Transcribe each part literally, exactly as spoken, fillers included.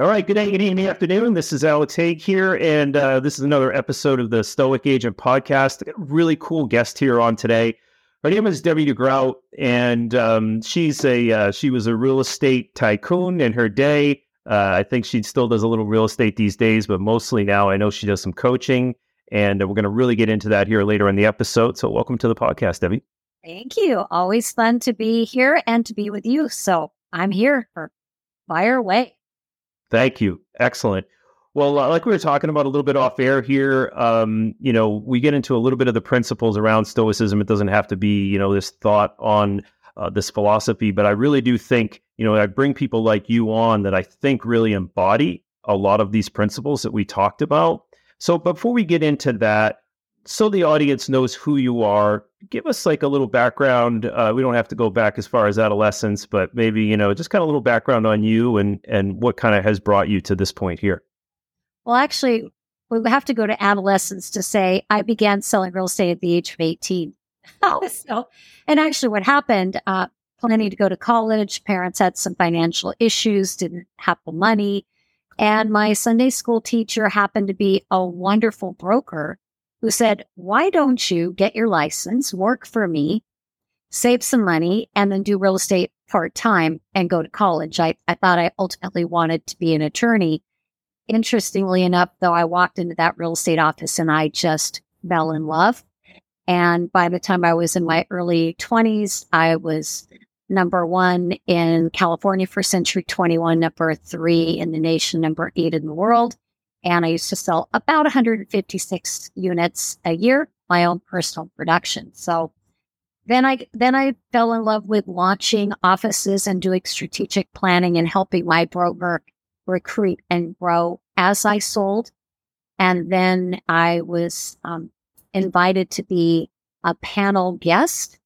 All right, good day, good evening, afternoon. This is Alex Haig here, and uh, this is another episode of the Stoic Agent Podcast. I got a really cool guest here on today. Her name is Debbie DeGrout, and um, she's a uh, she was a real estate tycoon in her day. Uh, I think she still does a little real estate these days, but mostly now I know she does some coaching, and we're going to really get into that here later in the episode. So welcome to the podcast, Debbie. Thank you. Always fun to be here and to be with you. So I'm here. For fire away. Thank you. Excellent. Well, uh, like we were talking about a little bit off air here, um, you know, we get into a little bit of the principles around Stoicism. It doesn't have to be, you know, this thought on uh, this philosophy, but I really do think, you know, I bring people like you on that I think really embody a lot of these principles that we talked about. So before we get into that, so the audience knows who you are, give us like a little background. Uh, we don't have to go back as far as adolescence, but maybe, you know, just kind of a little background on you and, and what kind of has brought you to this point here. Well, actually, we have to go to adolescence to say I began selling real estate at the age of eighteen. So, and actually what happened, uh, planning to go to college, parents had some financial issues, didn't have the money. And my Sunday school teacher happened to be a wonderful broker who said, why don't you get your license, work for me, save some money, and then do real estate part-time and go to college. I, I thought I ultimately wanted to be an attorney. Interestingly enough, though, I walked into that real estate office and I just fell in love. And by the time I was in my early twenties, I was number one in California for Century twenty-one, number three in the nation, number eight in the world. And I used to sell about one hundred fifty-six units a year, my own personal production. So then I then I fell in love with launching offices and doing strategic planning and helping my broker recruit and grow as I sold. And then I was um, invited to be a panel guest,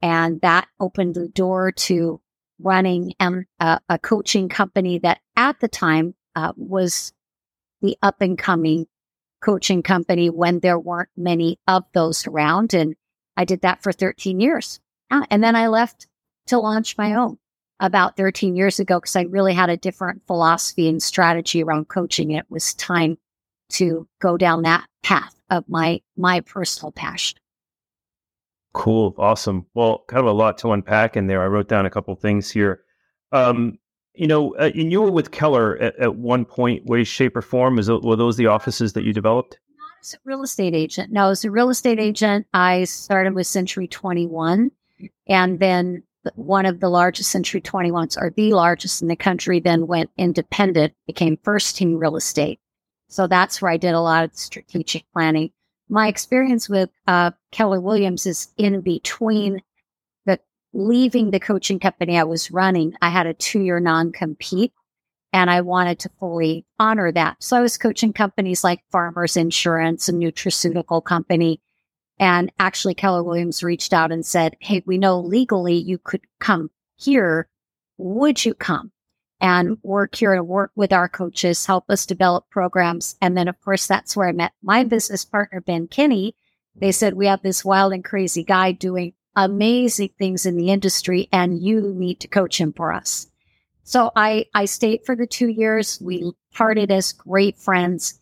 and that opened the door to running um, a, a coaching company that at the time uh, was the up-and-coming coaching company when there weren't many of those around. And I did that for thirteen years. And then I left to launch my own about thirteen years ago because I really had a different philosophy and strategy around coaching. It was time to go down that path of my my personal passion. Cool. Awesome. Well, kind of a lot to unpack in there. I wrote down a couple things here. Um You know, uh, and you were with Keller at, at one point, way, shape, or form. Is it, were those the offices that you developed? Not as a real estate agent. No, as a real estate agent, I started with Century twenty-one, and then one of the largest Century twenty-ones, or the largest in the country, then went independent, became First Team Real Estate. So that's where I did a lot of strategic planning. My experience with uh, Keller Williams is in between. Leaving the coaching company I was running, I had a two-year non-compete, and I wanted to fully honor that. So I was coaching companies like Farmers Insurance, a nutraceutical company, and actually Keller Williams reached out and said, hey, we know legally you could come here. Would you come and work here and work with our coaches, help us develop programs? And then, of course, that's where I met my business partner, Ben Kinney. They said, we have this wild and crazy guy doing amazing things in the industry, and you need to coach him for us. So I, I stayed for the two years. We parted as great friends.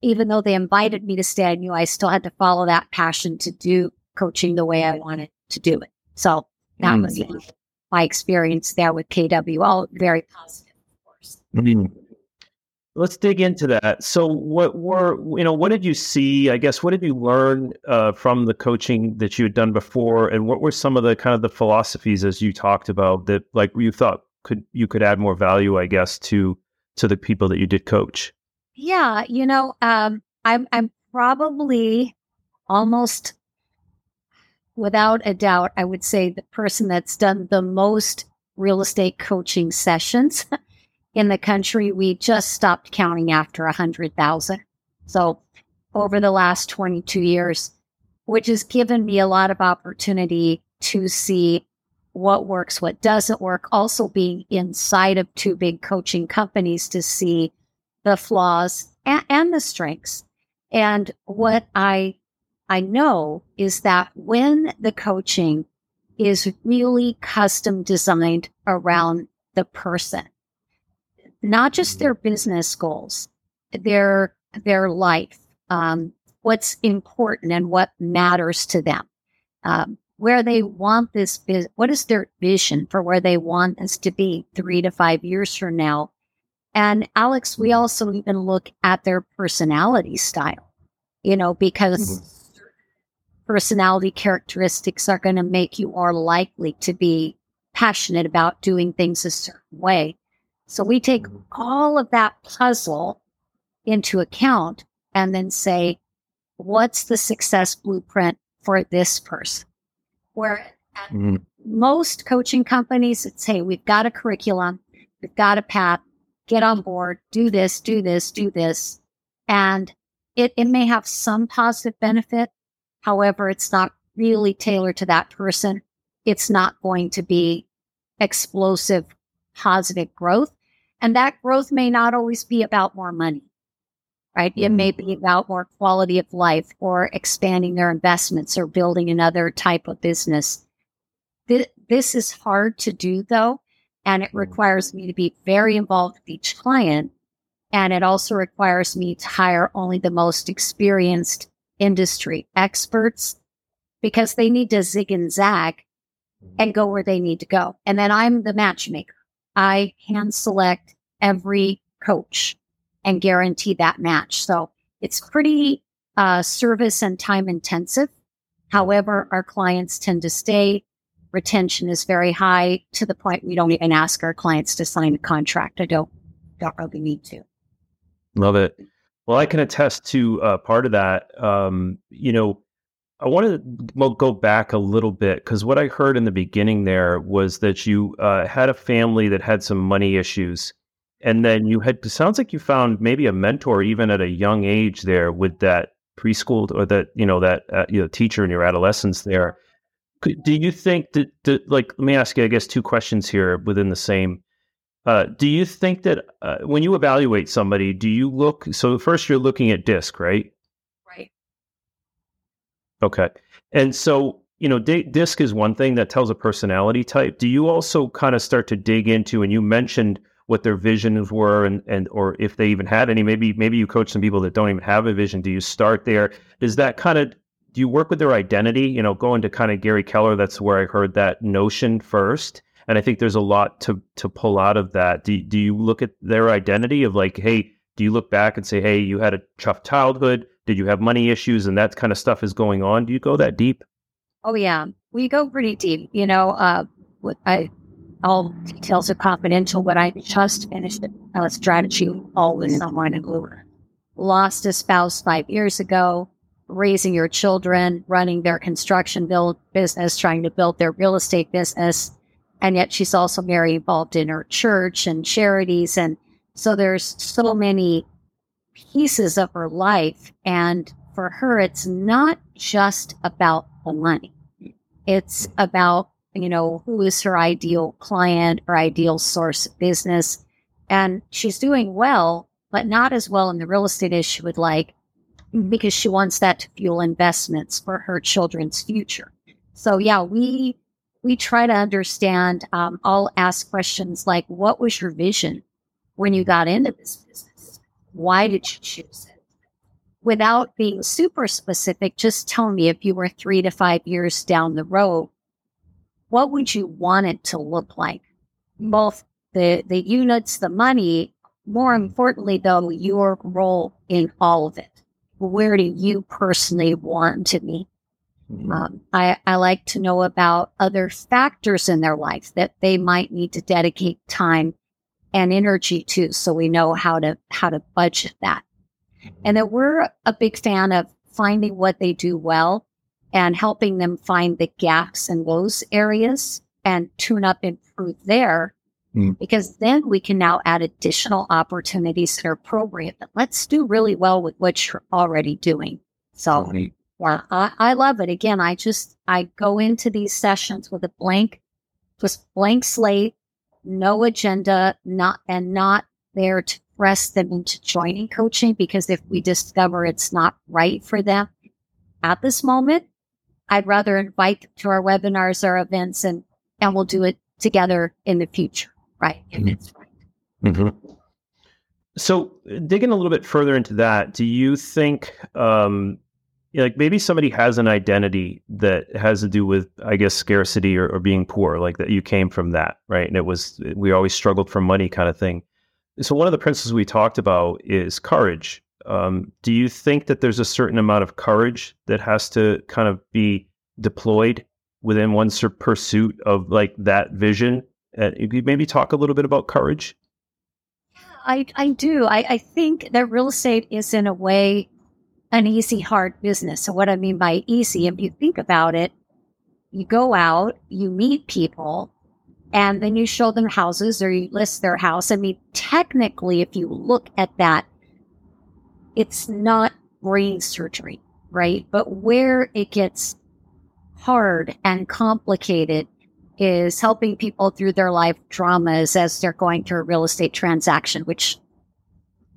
Even though they invited me to stay, I knew I still had to follow that passion to do coaching the way I wanted to do it. So that mm. was my experience there with K W L. Very positive, of course. Mm. Let's dig into that. So what were, you know, what did you see? I guess, what did you learn uh, from the coaching that you had done before? And what were some of the kind of the philosophies, as you talked about, that like you thought could, you could add more value, I guess, to, to the people that you did coach? Yeah. You know, um, I'm, I'm probably almost without a doubt, I would say the person that's done the most real estate coaching sessions in the country. We just stopped counting after one hundred thousand. So over the last twenty-two years, which has given me a lot of opportunity to see what works, what doesn't work. Also being inside of two big coaching companies to see the flaws and, and the strengths. And what I I know is that when the coaching is really custom designed around the person, not just their business goals, their their life, um, what's important and what matters to them, um, where they want this, what is their vision for where they want us to be three to five years from now. And Alex, we also even look at their personality style, you know, because mm-hmm. personality characteristics are going to make you more likely to be passionate about doing things a certain way. So we take mm-hmm. all of that puzzle into account and then say, what's the success blueprint for this person? Where at mm-hmm. most coaching companies, it's, hey, we've got a curriculum, we've got a path, get on board, do this, do this, do this. And it, it may have some positive benefit. However, it's not really tailored to that person. It's not going to be explosive, positive growth. And that growth may not always be about more money, right? It may be about more quality of life or expanding their investments or building another type of business. Th- this is hard to do, though. And it requires me to be very involved with each client. And it also requires me to hire only the most experienced industry experts because they need to zig and zag and go where they need to go. And then I'm the matchmaker. I hand select every coach and guarantee that match. So it's pretty uh, service and time intensive. However, our clients tend to stay. Retention is very high to the point we don't even ask our clients to sign a contract. I don't, don't really need to. Love it. Well, I can attest to uh, part of that. Um, you know, I want to go back a little bit because what I heard in the beginning there was that you uh, had a family that had some money issues. And then you had, it sounds like you found maybe a mentor even at a young age there with that preschool or that, you know, that uh, you know, teacher in your adolescence there. Do you think that, that, like, let me ask you, I guess, two questions here within the same. Uh, do you think that uh, when you evaluate somebody, do you look, so first you're looking at D I S C, right? Right. Okay. And so, you know, D- D I S C is one thing that tells a personality type. Do you also kind of start to dig into, and you mentioned what their visions were and, and, or if they even had any, maybe, maybe you coach some people that don't even have a vision. Do you start there? Does that kind of, do you work with their identity? You know, going to kind of Gary Keller, that's where I heard that notion first. And I think there's a lot to to pull out of that. Do, do you look at their identity of like, hey, do you look back and say, hey, you had a tough childhood? Did you have money issues? And that kind of stuff is going on. Do you go that deep? Oh, yeah. We go pretty deep. You know, uh, I all details are confidential, but I just finished a strategy call with someone in Bloomberg. Lost a spouse five years ago. Raising your children, running their construction build business, trying to build their real estate business. And yet she's also very involved in her church and charities. And so there's so many pieces of her life. And for her, it's not just about the money. It's about, you know, who is her ideal client or ideal source of business. And she's doing well, but not as well in the real estate as she would like, because she wants that to fuel investments for her children's future. So yeah, we we try to understand. Um, I'll ask questions like, what was your vision when you got into this business? Why did you choose it? Without being super specific, just tell me if you were three to five years down the road, what would you want it to look like? Both the, the units, the money, more importantly though, your role in all of it. Where do you personally want to be? Um, I, I like to know about other factors in their life that they might need to dedicate time and energy to, so we know how to how to budget that. And that we're a big fan of finding what they do well and helping them find the gaps in those areas and tune up and improve there, mm. because then we can now add additional opportunities that are appropriate. But let's do really well with what you're already doing. So mm-hmm. yeah, I, I love it. Again, I just, I go into these sessions with a blank, just blank slate, no agenda, not, and not there to press them into joining coaching, because if we discover it's not right for them at this moment, I'd rather invite them to our webinars, our events, and, and we'll do it together in the future. Right. If it's right. Mm-hmm. So digging a little bit further into that, do you think, um, like maybe somebody has an identity that has to do with, I guess, scarcity or, or being poor, like that you came from that, right? And it was, we always struggled for money kind of thing. So one of the principles we talked about is courage. Um, do you think that there's a certain amount of courage that has to kind of be deployed within one's pursuit of like that vision? Uh, maybe talk a little bit about courage. I, I do. I, I think that real estate is, in a way, an easy, hard business. So what I mean by easy, if you think about it, you go out, you meet people, and then you show them houses or you list their house. I mean, technically, if you look at that, it's not brain surgery, right? But where it gets hard and complicated is helping people through their life dramas as they're going through a real estate transaction, which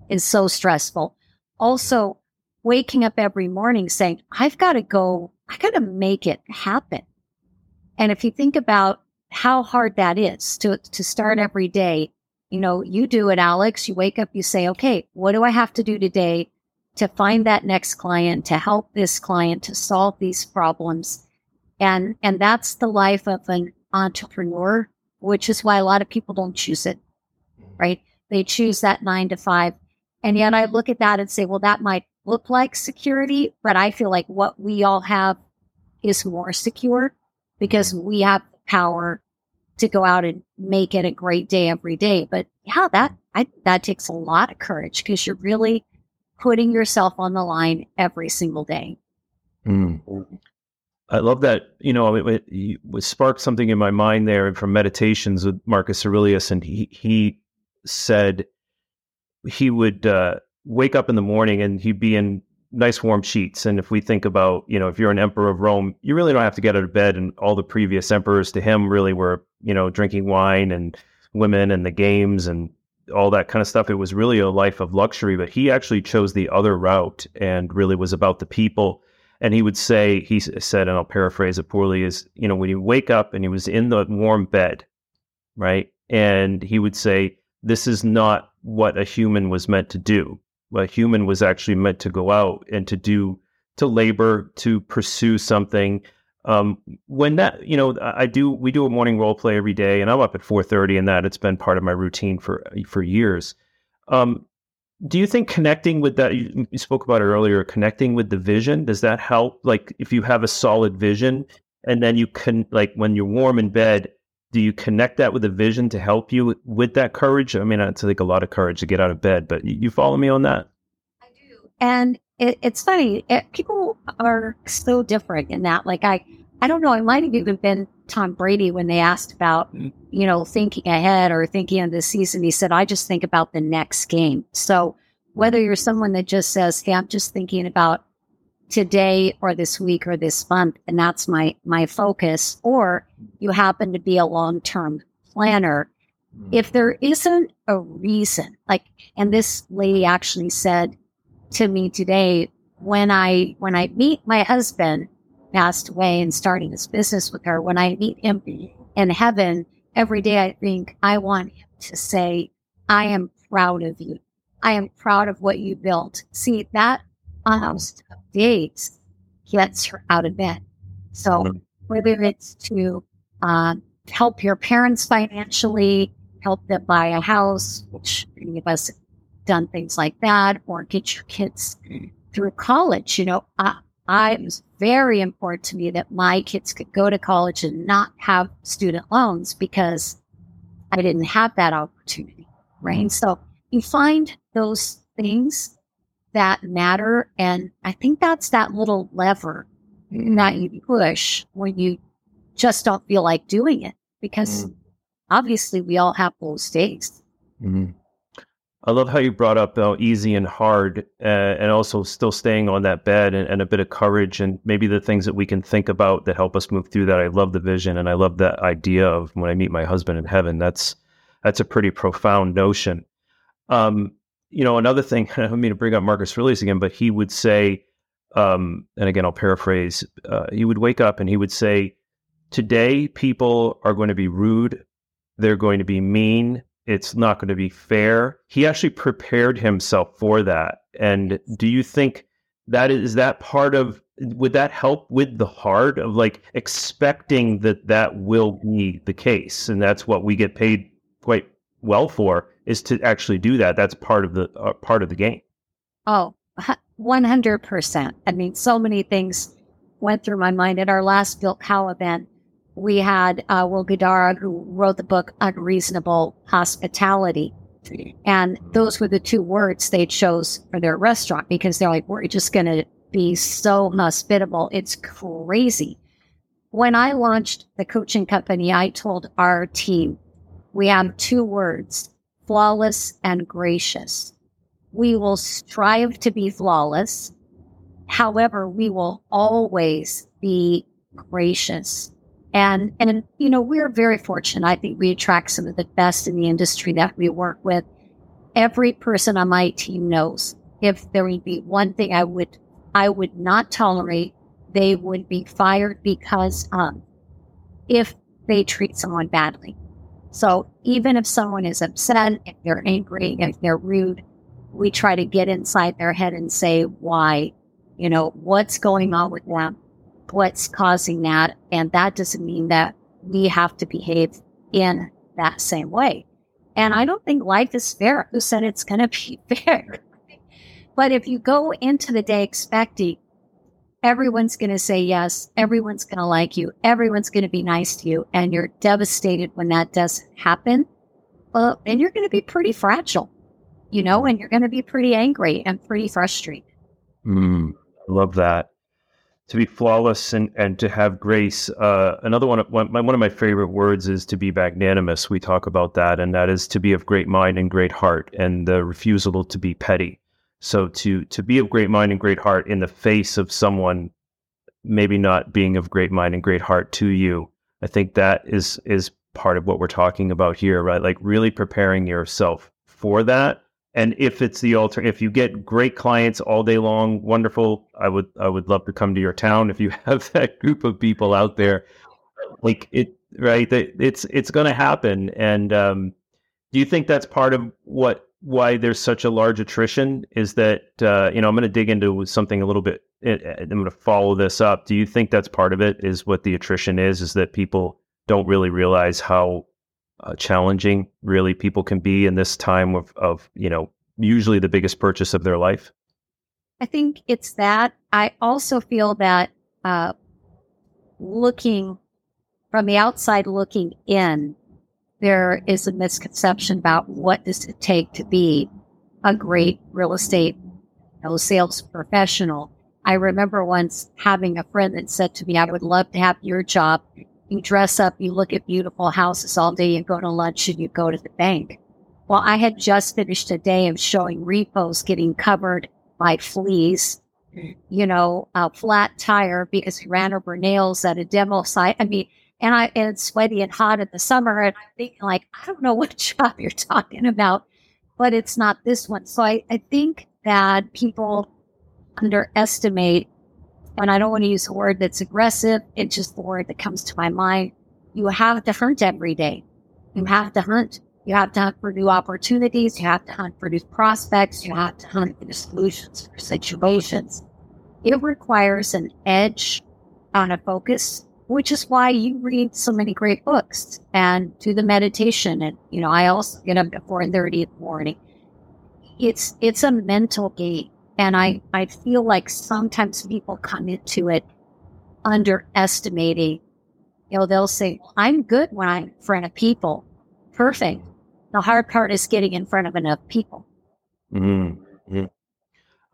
is so stressful. Also, waking up every morning saying, I've got to go, I got to make it happen. And if you think about how hard that is to, to start every day, you know, you do it, Alex, you wake up, you say, okay, what do I have to do today to find that next client, to help this client, to solve these problems? And, and that's the life of an entrepreneur, which is why a lot of people don't choose it, right? They choose that nine to five. And yet I look at that and say, well, that might look like security, but I feel like what we all have is more secure because we have the power to go out and make it a great day every day. But yeah, that, I, that takes a lot of courage because you're really putting yourself on the line every single day. Mm. I love that. You know, it, it, it sparked something in my mind there from meditations with Marcus Aurelius. And he, he said he would uh, wake up in the morning and he'd be in nice warm sheets. And if we think about, you know, if you're an emperor of Rome, you really don't have to get out of bed. And all the previous emperors to him really were, you know, drinking wine and women and the games and all that kind of stuff. It was really a life of luxury, but he actually chose the other route and really was about the people. And he would say, he said, and I'll paraphrase it poorly, is, you know, when you wake up and he was in the warm bed, right? And he would say, this is not what a human was meant to do. A human was actually meant to go out and to do, to labor, to pursue something. Um, when that, you know, I do, we do a morning role play every day and I'm up at four thirty and that, it's been part of my routine for, for years. Um, Do you think connecting with that, you, you spoke about it earlier, connecting with the vision, does that help? Like if you have a solid vision and then you can, like when you're warm in bed, do you connect that with a vision to help you with, with that courage? I mean, it's like a lot of courage to get out of bed, but you, you follow me on that? I do. And it, it's funny. It, people are so different in that. Like I, I don't know, I might have even been Tom Brady when they asked about, you know, thinking ahead or thinking of the season. He said, I just think about the next game. So whether you're someone that just says, hey, I'm just thinking about today or this week or this month, and that's my, my focus, or you happen to be a long-term planner, if there isn't a reason, like, and this lady actually said to me today, when I, when I meet my husband, passed away and starting this business with her, when I meet him in heaven, every day I think I want him to say, I am proud of you. I am proud of what you built. See, that almost days gets her out of bed. So whether it's to uh, help your parents financially, help them buy a house, which many of us have done things like that, or get your kids through college, you know, uh, I, it was very important to me that my kids could go to college and not have student loans because I didn't have that opportunity, right? And so you find those things that matter. And I think that's that little lever that you push when you just don't feel like doing it because mm. obviously we all have those days. Mm-hmm. I love how you brought up uh, easy and hard uh, and also still staying on that bed and, and a bit of courage and maybe the things that we can think about that help us move through that. I love the vision and I love that idea of when I meet my husband in heaven. That's that's a pretty profound notion. Um, you know, another thing, I don't mean to bring up Marcus Aurelius again, but he would say, um, and again, I'll paraphrase, uh, he would wake up and he would say, today people are going to be rude. They're going to be mean. It's not going to be fair. He actually prepared himself for that. And do you think that is, is that part of, would that help with the heart of like expecting that that will be the case? And that's what we get paid quite well for, is to actually do that. That's part of the uh, part of the game. Oh, one hundred percent. I mean, so many things went through my mind. At our last Built Cal event, we had uh, Will Ghidara, who wrote the book Unreasonable Hospitality. And those were the two words they chose for their restaurant, because they're like, we're just going to be so hospitable. It's crazy. When I launched the coaching company, I told our team, we have two words, flawless and gracious. We will strive to be flawless. However, we will always be gracious. And, and you know, we're very fortunate. I think we attract some of the best in the industry that we work with. Every person on my team knows if there would be one thing I would I would not tolerate, they would be fired, because um, if they treat someone badly. So even if someone is upset, if they're angry, if they're rude, we try to get inside their head and say why, you know, what's going on with them, what's causing that. And that doesn't mean that we have to behave in that same way. And I don't think life is fair. Who said it's going to be fair? But if you go into the day expecting everyone's going to say yes, everyone's going to like you, everyone's going to be nice to you, and you're devastated when that doesn't happen, well, then you're going to be pretty fragile, you know, and you're going to be pretty angry and pretty frustrated. Mm, I love that. To be flawless and, and to have grace. Uh, another one of, one, my, one of my favorite words is to be magnanimous. We talk about that, and that is to be of great mind and great heart, and the refusal to be petty. So to to be of great mind and great heart in the face of someone maybe not being of great mind and great heart to you, I think that is is part of what we're talking about here, right? Like really preparing yourself for that. And if it's the alter, if you get great clients all day long, wonderful. I would, I would love to come to your town. If you have that group of people out there, like it, right? It's, it's going to happen. And um, do you think that's part of what, why there's such a large attrition is that, uh, you know, I'm going to dig into something a little bit. I'm going to follow this up. Do you think that's part of it, is what the attrition is, is that people don't really realize how Uh, challenging really people can be in this time of, of, you know, usually the biggest purchase of their life? I think it's that. I also feel that uh, looking from the outside, looking in, there is a misconception about what does it take to be a great real estate, you know, sales professional. I remember once having a friend that said to me, I would love to have your job. You dress up, you look at beautiful houses all day, you go to lunch, and you go to the bank. Well, I had just finished a day of showing repos getting covered by fleas, you know, a flat tire because we ran over nails at a demo site. I mean, and I and it's sweaty and hot in the summer, and I'm thinking like, I don't know what job you're talking about, but it's not this one. So I, I think that people underestimate, and I don't want to use a word that's aggressive. It's just the word that comes to my mind. You have to hunt every day. You have to hunt. You have to hunt for new opportunities. You have to hunt for new prospects. You have to hunt for new solutions for situations. It requires an edge on a focus, which is why you read so many great books and do the meditation. And, you know, I also get up at four thirty in the morning. It's, it's a mental game. And I, I feel like sometimes people come into it underestimating. You know, they'll say, well, I'm good when I'm in front of people. Perfect. The hard part is getting in front of enough people. Mm-hmm.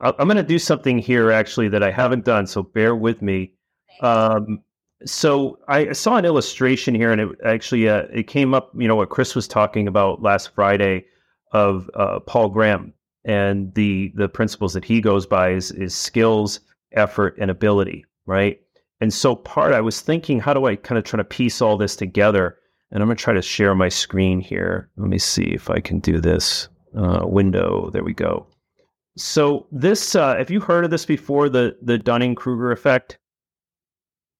I'm going to do something here, actually, that I haven't done, so bear with me. Um, so I saw an illustration here, and it actually uh, it came up, you know, what Chris was talking about last Friday of uh, Paul Graham. And the the principles that he goes by is, is skills, effort, and ability, right? And so part, I was thinking, how do I kind of try to piece all this together? And I'm going to try to share my screen here. Let me see if I can do this uh, window. There we go. So this, uh, have you heard of this before, the, the Dunning-Kruger effect?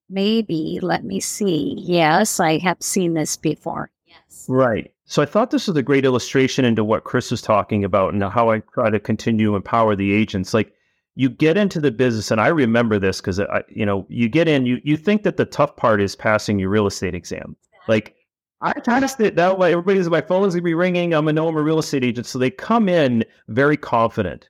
Maybe. Let me see. Yes, I have seen this before. Yes. Right. So I thought this was a great illustration into what Chris was talking about and how I try to continue to empower the agents. Like, you get into the business, and I remember this because, I, you know, you get in, you you think that the tough part is passing your real estate exam. Like, I kind of sit that way. Everybody's, my phone is going to be ringing. I'm going to know I'm a real estate agent. So they come in very confident,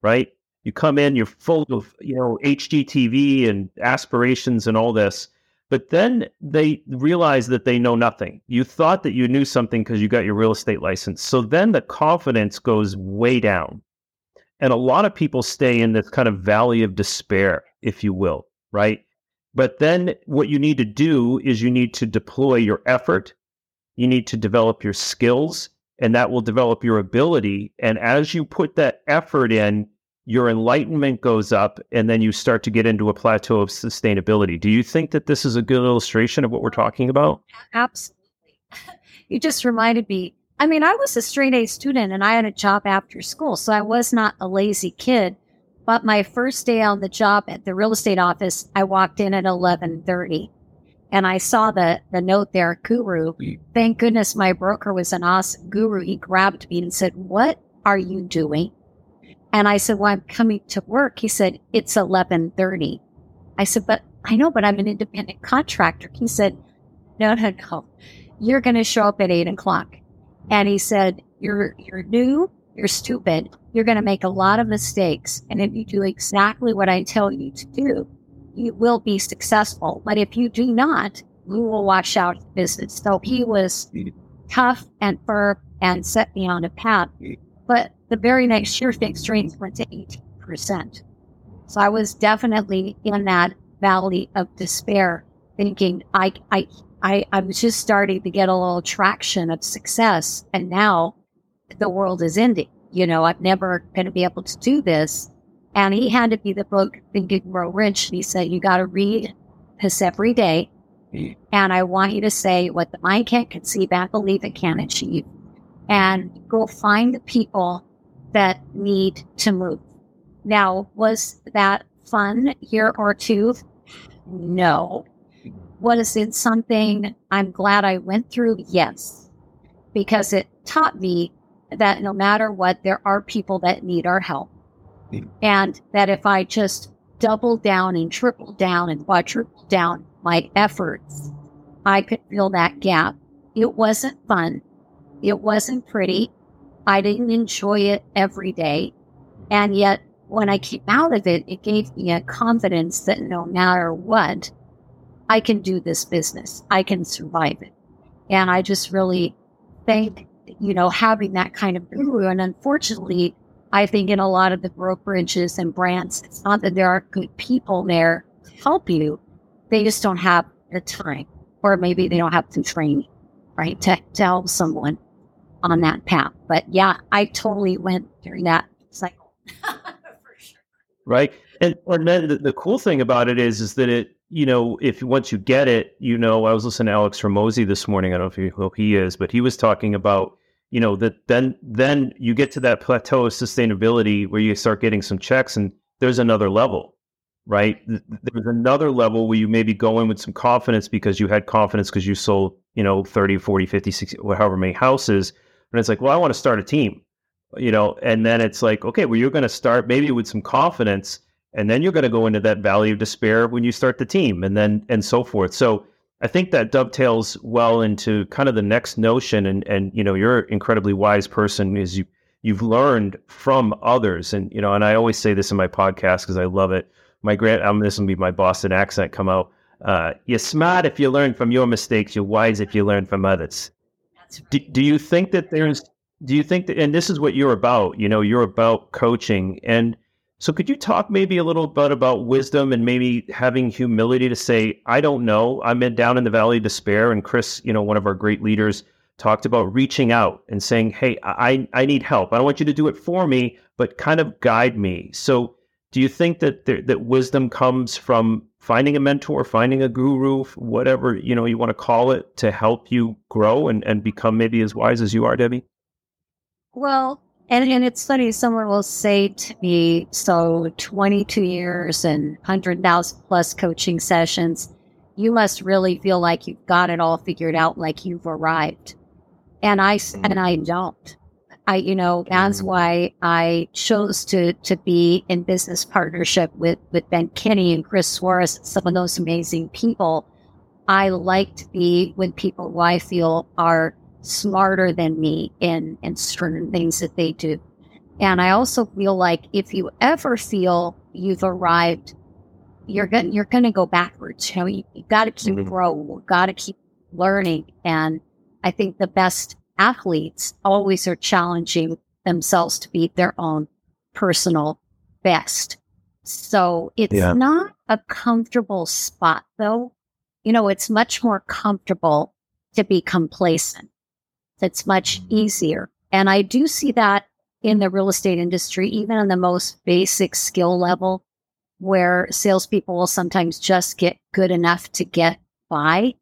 right? You come in, you're full of, you know, H G T V and aspirations and all this. But then they realize that they know nothing. You thought that you knew something because you got your real estate license. So then the confidence goes way down. And a lot of people stay in this kind of valley of despair, if you will, right? But then what you need to do is you need to deploy your effort. You need to develop your skills, and that will develop your ability. And as you put that effort in, your enlightenment goes up, and then you start to get into a plateau of sustainability. Do you think that this is a good illustration of what we're talking about? Absolutely. You just reminded me. I mean, I was a straight A student, and I had a job after school, so I was not a lazy kid. But my first day on the job at the real estate office, I walked in at eleven thirty, and I saw the, the note there, guru. Thank goodness my broker was an awesome guru. He grabbed me and said, "What are you doing?" And I said, "Well, I'm coming to work." He said, "It's eleven thirty. I said, "But I know, but I'm an independent contractor." He said, no, no, no. "You're going to show up at eight o'clock. And he said, you're you're new, you're stupid, you're going to make a lot of mistakes. And if you do exactly what I tell you to do, you will be successful. But if you do not, you will wash out the business." So he was tough and firm and set me on a path. But the very next year, fixed rates went to eighteen percent. So I was definitely in that valley of despair, thinking I, I, I, I was just starting to get a little traction of success. And now the world is ending. You know, I'm never going to be able to do this. And he had to be the book Thinking Grow Rich. And he said, "You got to read this every day. And I want you to say, what the mind can't conceive, I believe it can achieve. And go find the people that need to move." Now, was that fun year or two? No. Was it something I'm glad I went through? Yes. Because it taught me that no matter what, there are people that need our help. Mm. And that if I just double down and triple down and quadruple down my efforts, I could fill that gap. It wasn't fun. It wasn't pretty. I didn't enjoy it every day. And yet, when I came out of it, it gave me a confidence that no matter what, I can do this business. I can survive it. And I just really think, you know, having that kind of guru. And unfortunately, I think in a lot of the brokerages and brands, it's not that there aren't good people there to help you. They just don't have the time, or maybe they don't have the training, right, to, to help someone on that path. But yeah, I totally went during that cycle. For sure. Right. And, and then the, the cool thing about it is, is that it, you know, if once you get it, you know, I was listening to Alex Romosi this morning. I don't know if you, who he is, but he was talking about, you know, that then, then you get to that plateau of sustainability where you start getting some checks, and there's another level, right? There's another level where you maybe go in with some confidence because you had confidence because you sold, you know, thirty, forty, fifty, sixty, however many houses. And it's like, well, I want to start a team, you know, and then it's like, okay, well, you're going to start maybe with some confidence, and then you're going to go into that valley of despair when you start the team, and then, and so forth. So I think that dovetails well into kind of the next notion. And, and, you know, you're an incredibly wise person, is you, you've learned from others. And, you know, and I always say this in my podcast because I love it. My grand, I'm, this will be my Boston accent come out. Uh, you're smart if you learn from your mistakes. You're wise if you learn from others. Do, do you think that there's, do you think that, and this is what you're about, you know, you're about coaching. And so could you talk maybe a little bit about wisdom and maybe having humility to say, I don't know, I'm in, down in the valley of despair. And Chris, you know, one of our great leaders, talked about reaching out and saying, hey, I, I need help. I don't want you to do it for me, but kind of guide me. So do you think that there, that wisdom comes from finding a mentor, finding a guru, whatever, you know, you want to call it, to help you grow and, and become maybe as wise as you are, Debbie? Well, and, and it's funny, someone will say to me, so twenty-two years and one hundred thousand plus coaching sessions, you must really feel like you've got it all figured out, like you've arrived. And I, and I don't. I, you know, that's why I chose to, to be in business partnership with, with Ben Kinney and Chris Suarez, some of those amazing people. I like to be with people who I feel are smarter than me in, in certain things that they do. And I also feel like if you ever feel you've arrived, you're going you're going to go backwards. You know, you, you got to keep mm-hmm. growing, got to keep learning. And I think the best athletes always are challenging themselves to be their own personal best. So it's yeah. not a comfortable spot, though. You know, it's much more comfortable to be complacent. It's much easier. And I do see that in the real estate industry, even on the most basic skill level, where salespeople will sometimes just get good enough to get by,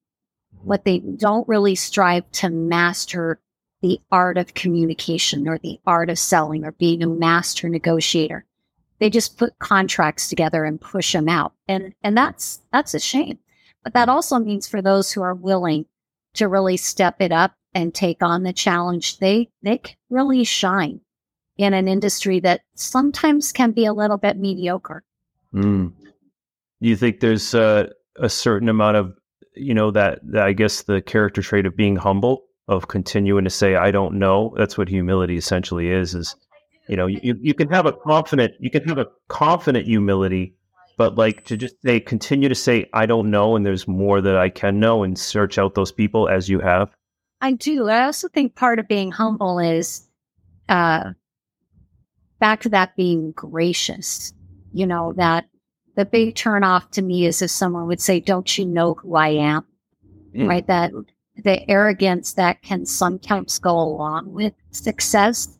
but they don't really strive to master the art of communication or the art of selling or being a master negotiator. They just put contracts together and push them out. And and that's that's a shame. But that also means for those who are willing to really step it up and take on the challenge, they they can really shine in an industry that sometimes can be a little bit mediocre. Mm. You think there's uh, a certain amount of, you know, that, that I guess the character trait of being humble, of continuing to say, I don't know. That's what humility essentially is, is, you know, you, you can have a confident, you can have a confident humility, but like to just say, continue to say, I don't know. And there's more that I can know, and search out those people as you have. I do. I also think part of being humble is uh, back to that being gracious. You know, that the big turnoff to me is if someone would say, don't you know who I am? Mm. Right? That the arrogance that can sometimes go along with success.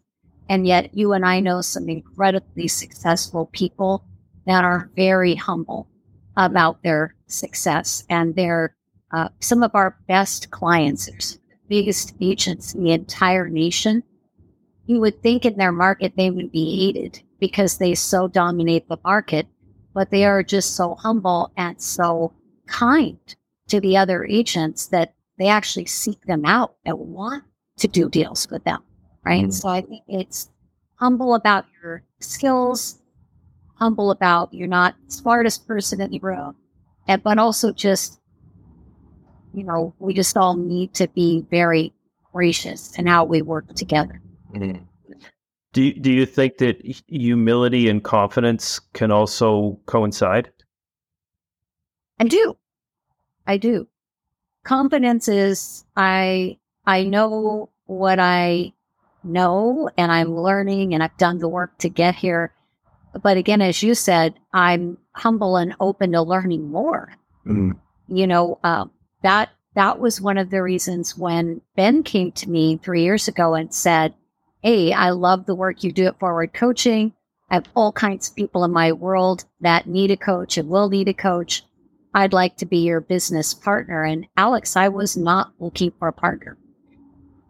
And yet you and I know some incredibly successful people that are very humble about their success. And they're uh, some of our best clients, the biggest agents in the entire nation. You would think in their market they would be hated because they so dominate the market, but they are just so humble and so kind to the other agents that they actually seek them out and want to do deals with them, right? Mm-hmm. So I think it's humble about your skills, humble about you're not the smartest person in the room, and but also just, you know, we just all need to be very gracious in how we work together. Mm-hmm. Do you, do you think that humility and confidence can also coincide? I do. I do. Confidence is I I know what I know, and I'm learning, and I've done the work to get here. But again, as you said, I'm humble and open to learning more. Mm. You know, uh, that that was one of the reasons when Ben came to me three years ago and said, hey, I love the work you do at Forward Coaching. I have all kinds of people in my world that need a coach and will need a coach. I'd like to be your business partner. And Alex, I was not looking for a partner.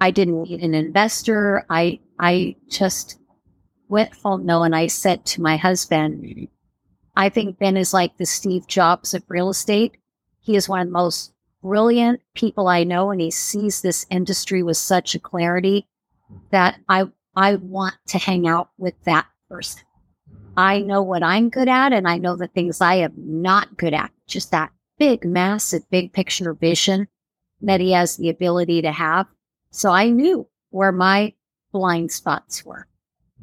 I didn't need an investor. I I just went home, no, and I said to my husband, I think Ben is like the Steve Jobs of real estate. He is one of the most brilliant people I know, and he sees this industry with such a clarity that I I want to hang out with that person. I know what I'm good at, and I know the things I am not good at. Just that big, massive, big picture vision that he has the ability to have. So I knew where my blind spots were.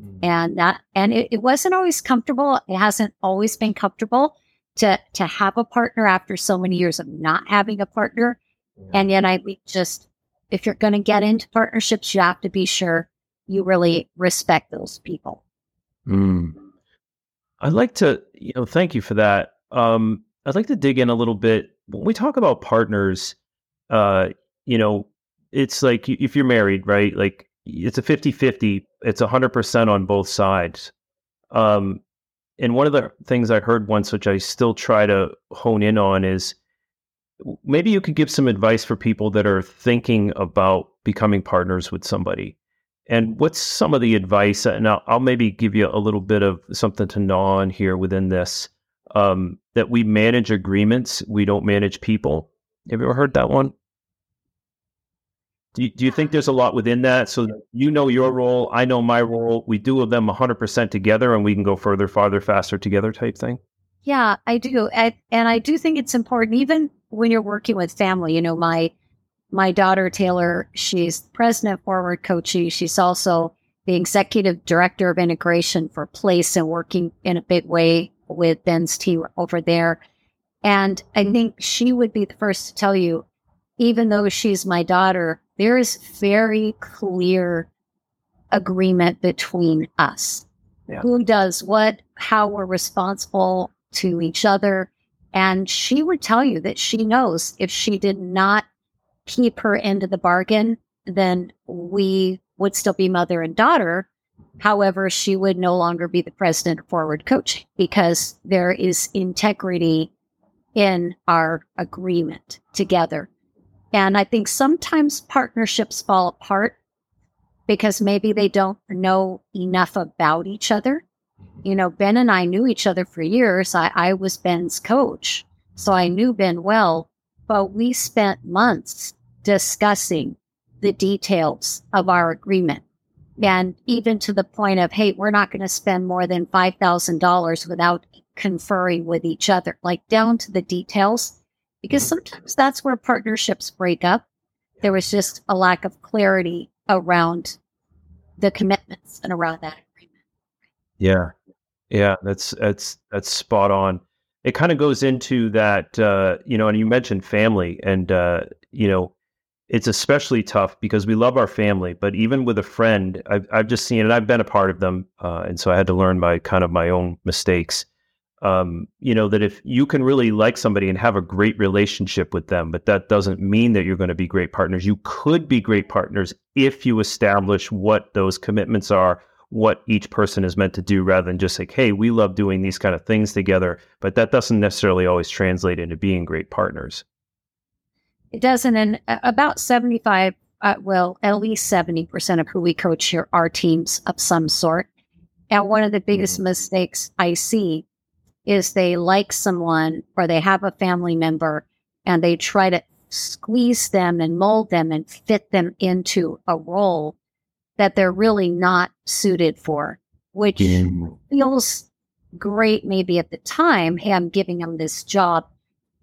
Mm. And that and it, it wasn't always comfortable. It hasn't always been comfortable to to have a partner after so many years of not having a partner. Yeah. And yet I we just if you're going to get into partnerships, you have to be sure you really respect those people. Mm. I'd like to, you know, thank you for that. Um, I'd like to dig in a little bit. When we talk about partners, uh, you know, it's like if you're married, right? Like it's a fifty-fifty, it's one hundred percent on both sides. Um, and one of the things I heard once, which I still try to hone in on, is maybe you could give some advice for people that are thinking about becoming partners with somebody. And what's some of the advice? And I'll, I'll maybe give you a little bit of something to gnaw on here within this, um, that we manage agreements. We don't manage people. Have you ever heard that one? Do you, do you think there's a lot within that? So you know your role, I know my role. We do them one hundred percent together, and we can go further, farther, faster together type thing? Yeah, I do. I, and I do think it's important, even when you're working with family. You know, my my daughter, Taylor, she's president of Forward Coaching. She's also the executive director of integration for Place and working in a big way with Ben's team over there. And I think she would be the first to tell you, even though she's my daughter, there is very clear agreement between us. Yeah. Who does what, how we're responsible to each other. And she would tell you that she knows if she did not keep her end of the bargain, then we would still be mother and daughter. However, she would no longer be the president of Forward Coaching because there is integrity in our agreement together. And I think sometimes partnerships fall apart because maybe they don't know enough about each other. You know, Ben and I knew each other for years. I, I was Ben's coach, so I knew Ben well, but we spent months discussing the details of our agreement. And even to the point of, hey, we're not going to spend more than five thousand dollars without conferring with each other, like down to the details, because sometimes that's where partnerships break up. There was just a lack of clarity around the commitments and around that agreement. Yeah. Yeah. That's, that's, that's spot on. It kind of goes into that, uh, you know, and you mentioned family and, uh, you know, it's especially tough because we love our family, but even with a friend, I've, I've just seen it. I've been a part of them. Uh, and so I had to learn my kind of my own mistakes. Um, you know, that if you can really like somebody and have a great relationship with them, but that doesn't mean that you're going to be great partners. You could be great partners if you establish what those commitments are, what each person is meant to do, rather than just like, hey, we love doing these kind of things together, but that doesn't necessarily always translate into being great partners. It doesn't. And about seventy-five, uh, well, at least seventy percent of who we coach here are teams of some sort. And one of the biggest mm-hmm. mistakes I see is they like someone or they have a family member and they try to squeeze them and mold them and fit them into a role that they're really not suited for, which mm. feels great maybe at the time. Hey, I'm giving them this job,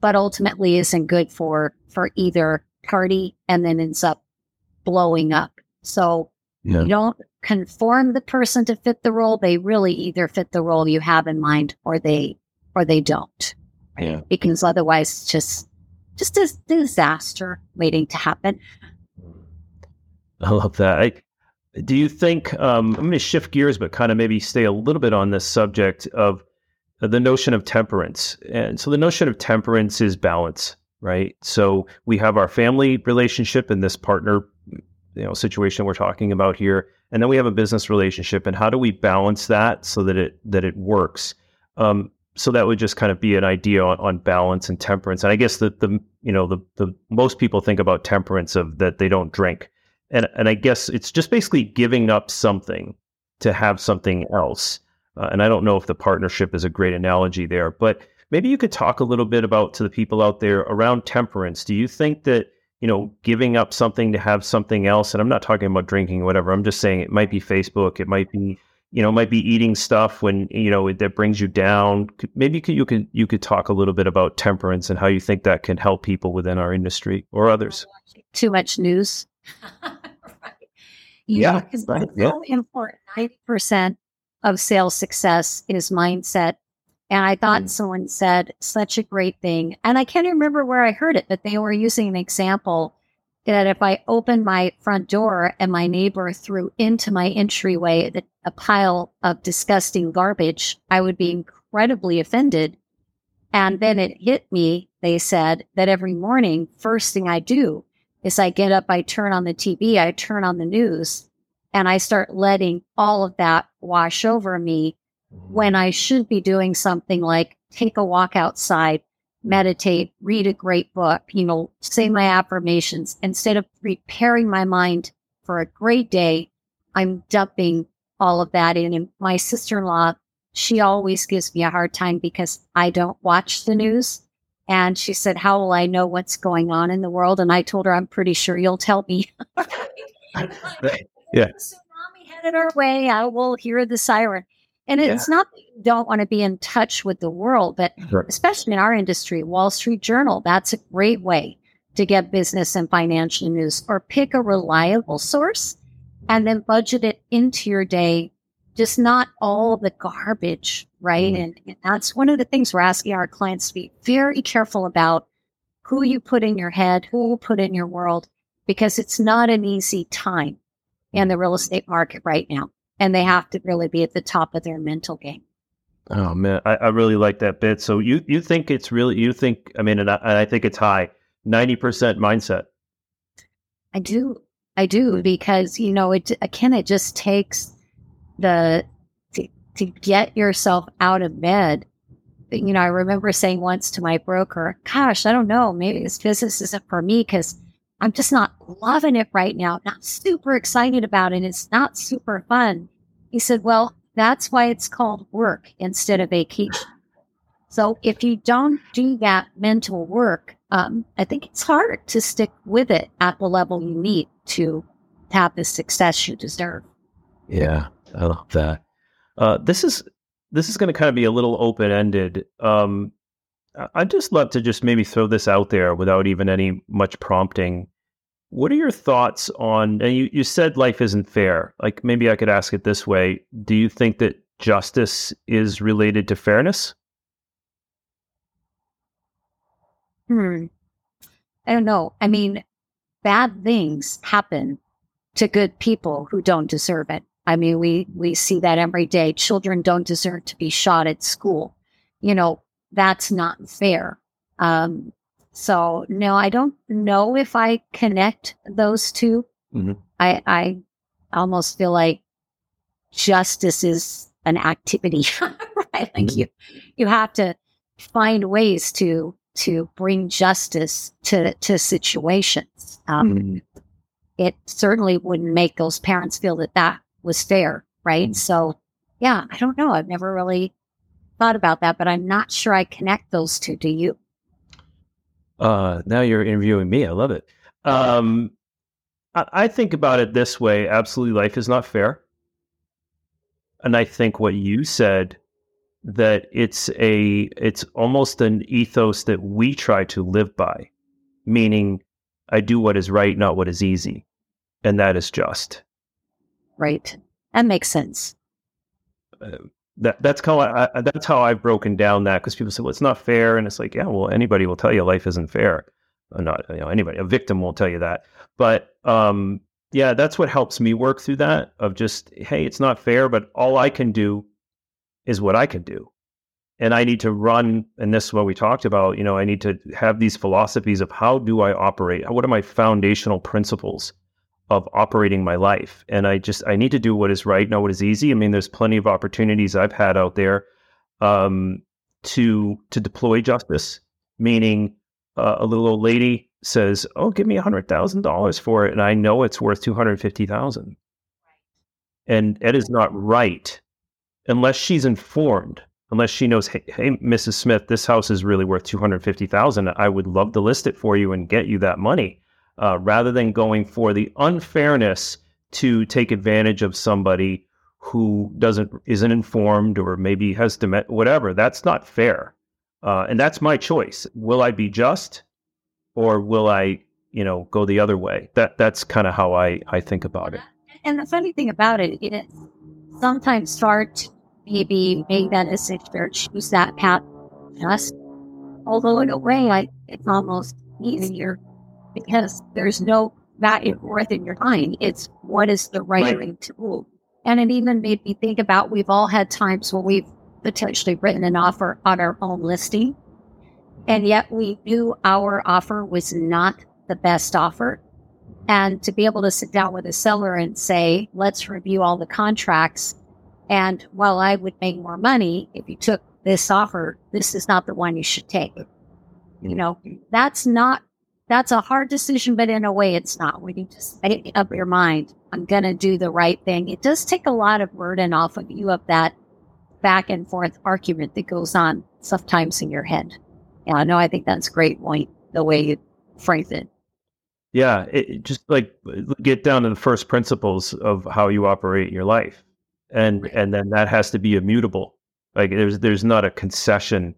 but ultimately isn't good for, for either party and then ends up blowing up. So yeah. You don't conform the person to fit the role. They really either fit the role you have in mind or they or they don't. Yeah. Because otherwise it's just just a disaster waiting to happen. I love that. I, do you think um, I'm going to shift gears, but kind of maybe stay a little bit on this subject of the notion of temperance. And so the notion of temperance is balance, right? So we have our family relationship and this partner, you know, situation we're talking about here. And then we have a business relationship, and how do we balance that so that it, that it works? Um, so that would just kind of be an idea on, on balance and temperance. And I guess that the, you know, the, the most people think about temperance of that they don't drink. And, and I guess it's just basically giving up something to have something else. Uh, and I don't know if the partnership is a great analogy there, but maybe you could talk a little bit about to the people out there around temperance. Do you think that, you know, giving up something to have something else, and I'm not talking about drinking or whatever, I'm just saying it might be Facebook, it might be, you know, it might be eating stuff when, you know, it, that brings you down. Maybe you could, you could, you could talk a little bit about temperance and how you think that can help people within our industry or others. Too much news. Right. You yeah. Because right, it's yeah. so important. ninety percent of sales success is mindset. And I thought mm. someone said such a great thing. And I can't remember where I heard it, but they were using an example that if I opened my front door and my neighbor threw into my entryway a pile of disgusting garbage, I would be incredibly offended. And then it hit me, they said, that every morning, first thing I do is I get up, I turn on the T V, I turn on the news, and I start letting all of that wash over me when I should be doing something like take a walk outside, meditate, read a great book, you know, say my affirmations. Instead of preparing my mind for a great day, I'm dumping all of that in. And my sister-in-law, she always gives me a hard time because I don't watch the news. And she said, how will I know what's going on in the world? And I told her, I'm pretty sure you'll tell me. Yeah. So mommy headed our way. I will hear the siren. And it's yeah. not that you don't want to be in touch with the world, but right. especially in our industry, Wall Street Journal, that's a great way to get business and financial news, or pick a reliable source and then budget it into your day. Just not all the garbage, right? Mm. And, and that's one of the things we're asking our clients to be very careful about, who you put in your head, who you put in your world, because it's not an easy time in the real estate market right now. And they have to really be at the top of their mental game. Oh, man, I, I really like that bit. So you you think it's really, you think, I mean, and I, and I think it's high, ninety percent mindset. I do. I do, because, you know, it again, it just takes the, to, to get yourself out of bed. You know, I remember saying once to my broker, gosh, I don't know, maybe this business isn't for me because I'm just not loving it right now. Not super excited about it. It's not super fun. He said, well, that's why it's called work instead of vacation. So if you don't do that mental work, um, I think it's hard to stick with it at the level you need to have the success you deserve. Yeah, I love that. Uh, this is this is going to kind of be a little open-ended. Um, I'd just love to just maybe throw this out there without even any much prompting. What are your thoughts on, and you, you said life isn't fair. Like, maybe I could ask it this way. Do you think that justice is related to fairness? Hmm. I don't know. I mean, bad things happen to good people who don't deserve it. I mean, we, we see that every day. Children don't deserve to be shot at school. You know, that's not fair. Um, so no, I don't know if I connect those two. Mm-hmm. I, I almost feel like justice is an activity, right? Like mm-hmm. you, you have to find ways to, to bring justice to, to situations. Um, mm-hmm. It certainly wouldn't make those parents feel that that was fair, right? Mm-hmm. So yeah, I don't know. I've never really thought about that, but I'm not sure I connect those two. Do you? Uh, now you're interviewing me. I love it. Um, I, I think about it this way. Absolutely. Life is not fair. And I think what you said, that it's a, it's almost an ethos that we try to live by, meaning I do what is right, not what is easy. And that is just. Right. That makes sense. Uh, that that's how I, I, that's how I've broken down that, because people say, well, it's not fair. And it's like, yeah, well, anybody will tell you life isn't fair. Or not, you know, anybody, a victim will tell you that. But um, yeah, that's what helps me work through that, of just, hey, it's not fair, but all I can do is what I can do. And I need to run, and this is what we talked about, you know, I need to have these philosophies of how do I operate? What are my foundational principles of operating my life? And I just, I need to do what is right, not what is easy. I mean, there's plenty of opportunities I've had out there um, to to deploy justice, meaning uh, a little old lady says, oh, give me one hundred thousand dollars for it. And I know it's worth two hundred fifty thousand dollars. Right. And it is not right unless she's informed. Unless she knows, hey, hey, Missus Smith, this house is really worth two hundred fifty thousand dollars. I would love to list it for you and get you that money, uh, rather than going for the unfairness to take advantage of somebody who doesn't isn't informed, or maybe has to met, whatever. That's not fair, uh, and that's my choice. Will I be just, or will I, you know, go the other way? That that's kind of how I I think about it. And the funny thing about it, it's sometimes hard to maybe make that decision or choose that path just, although in a way I, it's almost easier because there's no back and forth in your mind. It's what is the right thing to do. And it even made me think about, we've all had times when we've potentially written an offer on our own listing, and yet we knew our offer was not the best offer. And to be able to sit down with a seller and say, let's review all the contracts, and while I would make more money if you took this offer, this is not the one you should take. You know, that's not, that's a hard decision, but in a way it's not. When you just make up your mind, I'm going to do the right thing, it does take a lot of burden off of you, of that back and forth argument that goes on sometimes in your head. Yeah, no, I think that's a great point, the way you phrase it. Yeah, it, just like get down to the first principles of how you operate your life. And right. and then that has to be immutable. Like there's there's not a concession.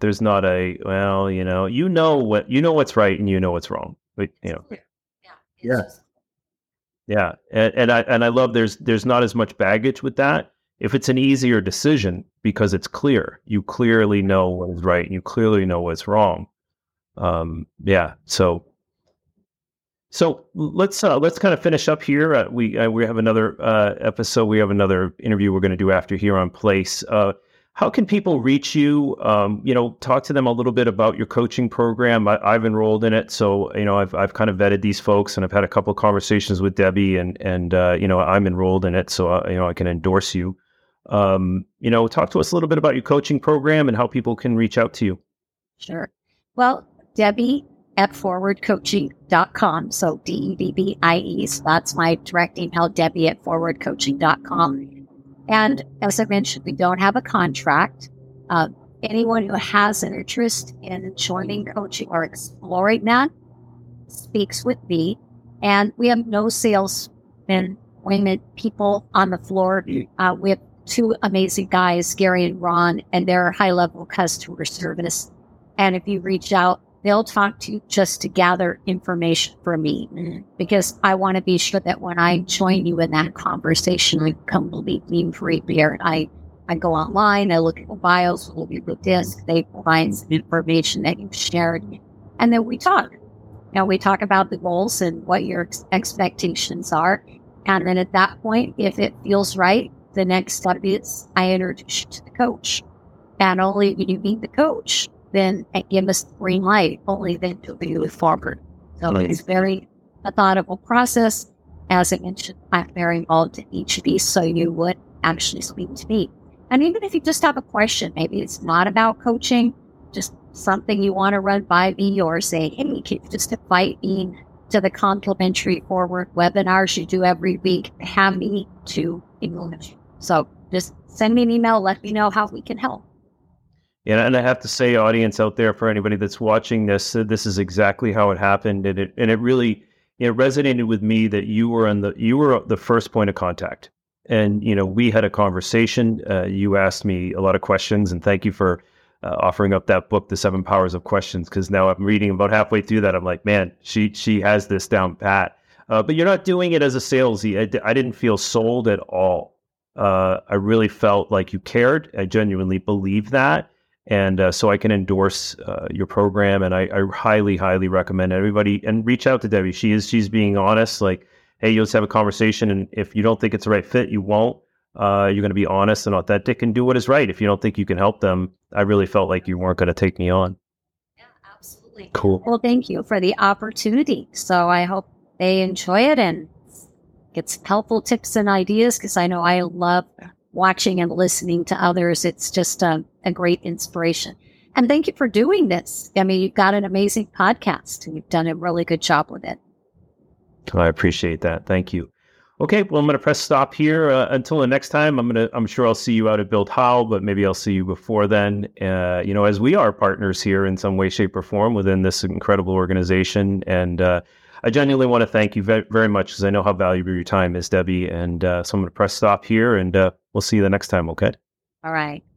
There's not a, well, you know, you know what you know what's right and you know what's wrong. But you know. Yeah. Yeah. Just... yeah. And and I and I love there's there's not as much baggage with that. If it's an easier decision because it's clear, you clearly know what is right and you clearly know what's wrong. Um, yeah. So, so let's, uh, let's kind of finish up here. Uh, we, uh, we have another, uh, episode. We have another interview we're going to do after here on Place. Uh, how can people reach you? Um, you know, talk to them a little bit about your coaching program. I, I've enrolled in it. So, you know, I've, I've kind of vetted these folks and I've had a couple of conversations with Debbie and, and, uh, you know, I'm enrolled in it. So, I, you know, I can endorse you. Um, you know, talk to us a little bit about your coaching program and how people can reach out to you. Sure. Well, Debbie at forward coaching dot com. So D E B B I E. So that's my direct email, Debbie at forward coaching dot com. And as I mentioned, we don't have a contract. Uh, anyone who has an interest in joining coaching or exploring that speaks with me. And we have no salesmen, women, people on the floor. Uh, we have two amazing guys, Gary and Ron, and they're high-level customer service. And if you reach out, they'll talk to you just to gather information from me, mm-hmm. because I want to be sure that when I join you in that conversation, I completely prepare. I I go online, I look at the bios, we'll be with this. They find some information that you've shared, and then we talk. You know, we talk about the goals and what your ex- expectations are. And then at that point, if it feels right, the next step is I introduce you to the coach. And only when you meet the coach, then give us the green light. Only then to be forward. So nice. It's very a thoughtful process. As I mentioned, I'm very involved in each of these, so you would actually speak to me. And even if you just have a question, maybe it's not about coaching, just something you want to run by me or say, hey, can you just invite me to the complimentary forward webinars you do every week, have me to English. So just send me an email, let me know how we can help. Yeah, and I have to say, audience out there, for anybody that's watching this, this is exactly how it happened, and it and it really it resonated with me that you were on the you were the first point of contact, and you know we had a conversation. Uh, you asked me a lot of questions, and thank you for Uh, offering up that book, The Seven Powers of Questions, because now I'm reading about halfway through that. I'm like, man, she she has this down pat. Uh, but you're not doing it as a salesy. I, I didn't feel sold at all. Uh, I really felt like you cared. I genuinely believe that. And uh, so I can endorse uh, your program. And I, I highly, highly recommend everybody. And reach out to Debbie. She is she's being honest. Like, hey, you'll just have a conversation. And if you don't think it's the right fit, you won't. Uh, you're going to be honest and authentic and do what is right. If you don't think you can help them, I really felt like you weren't going to take me on. Yeah, absolutely. Cool. Well, thank you for the opportunity. So I hope they enjoy it and get some helpful tips and ideas, because I know I love watching and listening to others. It's just a, a great inspiration. And thank you for doing this. I mean, you've got an amazing podcast and you've done a really good job with it. I appreciate that. Thank you. Okay, well, I'm going to press stop here. Uh, until the next time, I'm going to, I'm sure I'll see you out at Built Cal, but maybe I'll see you before then. Uh, you know, as we are partners here in some way, shape, or form within this incredible organization. And uh, I genuinely want to thank you very, very much, because I know how valuable your time is, Debbie. And uh, so I'm going to press stop here, and uh, we'll see you the next time, okay? All right.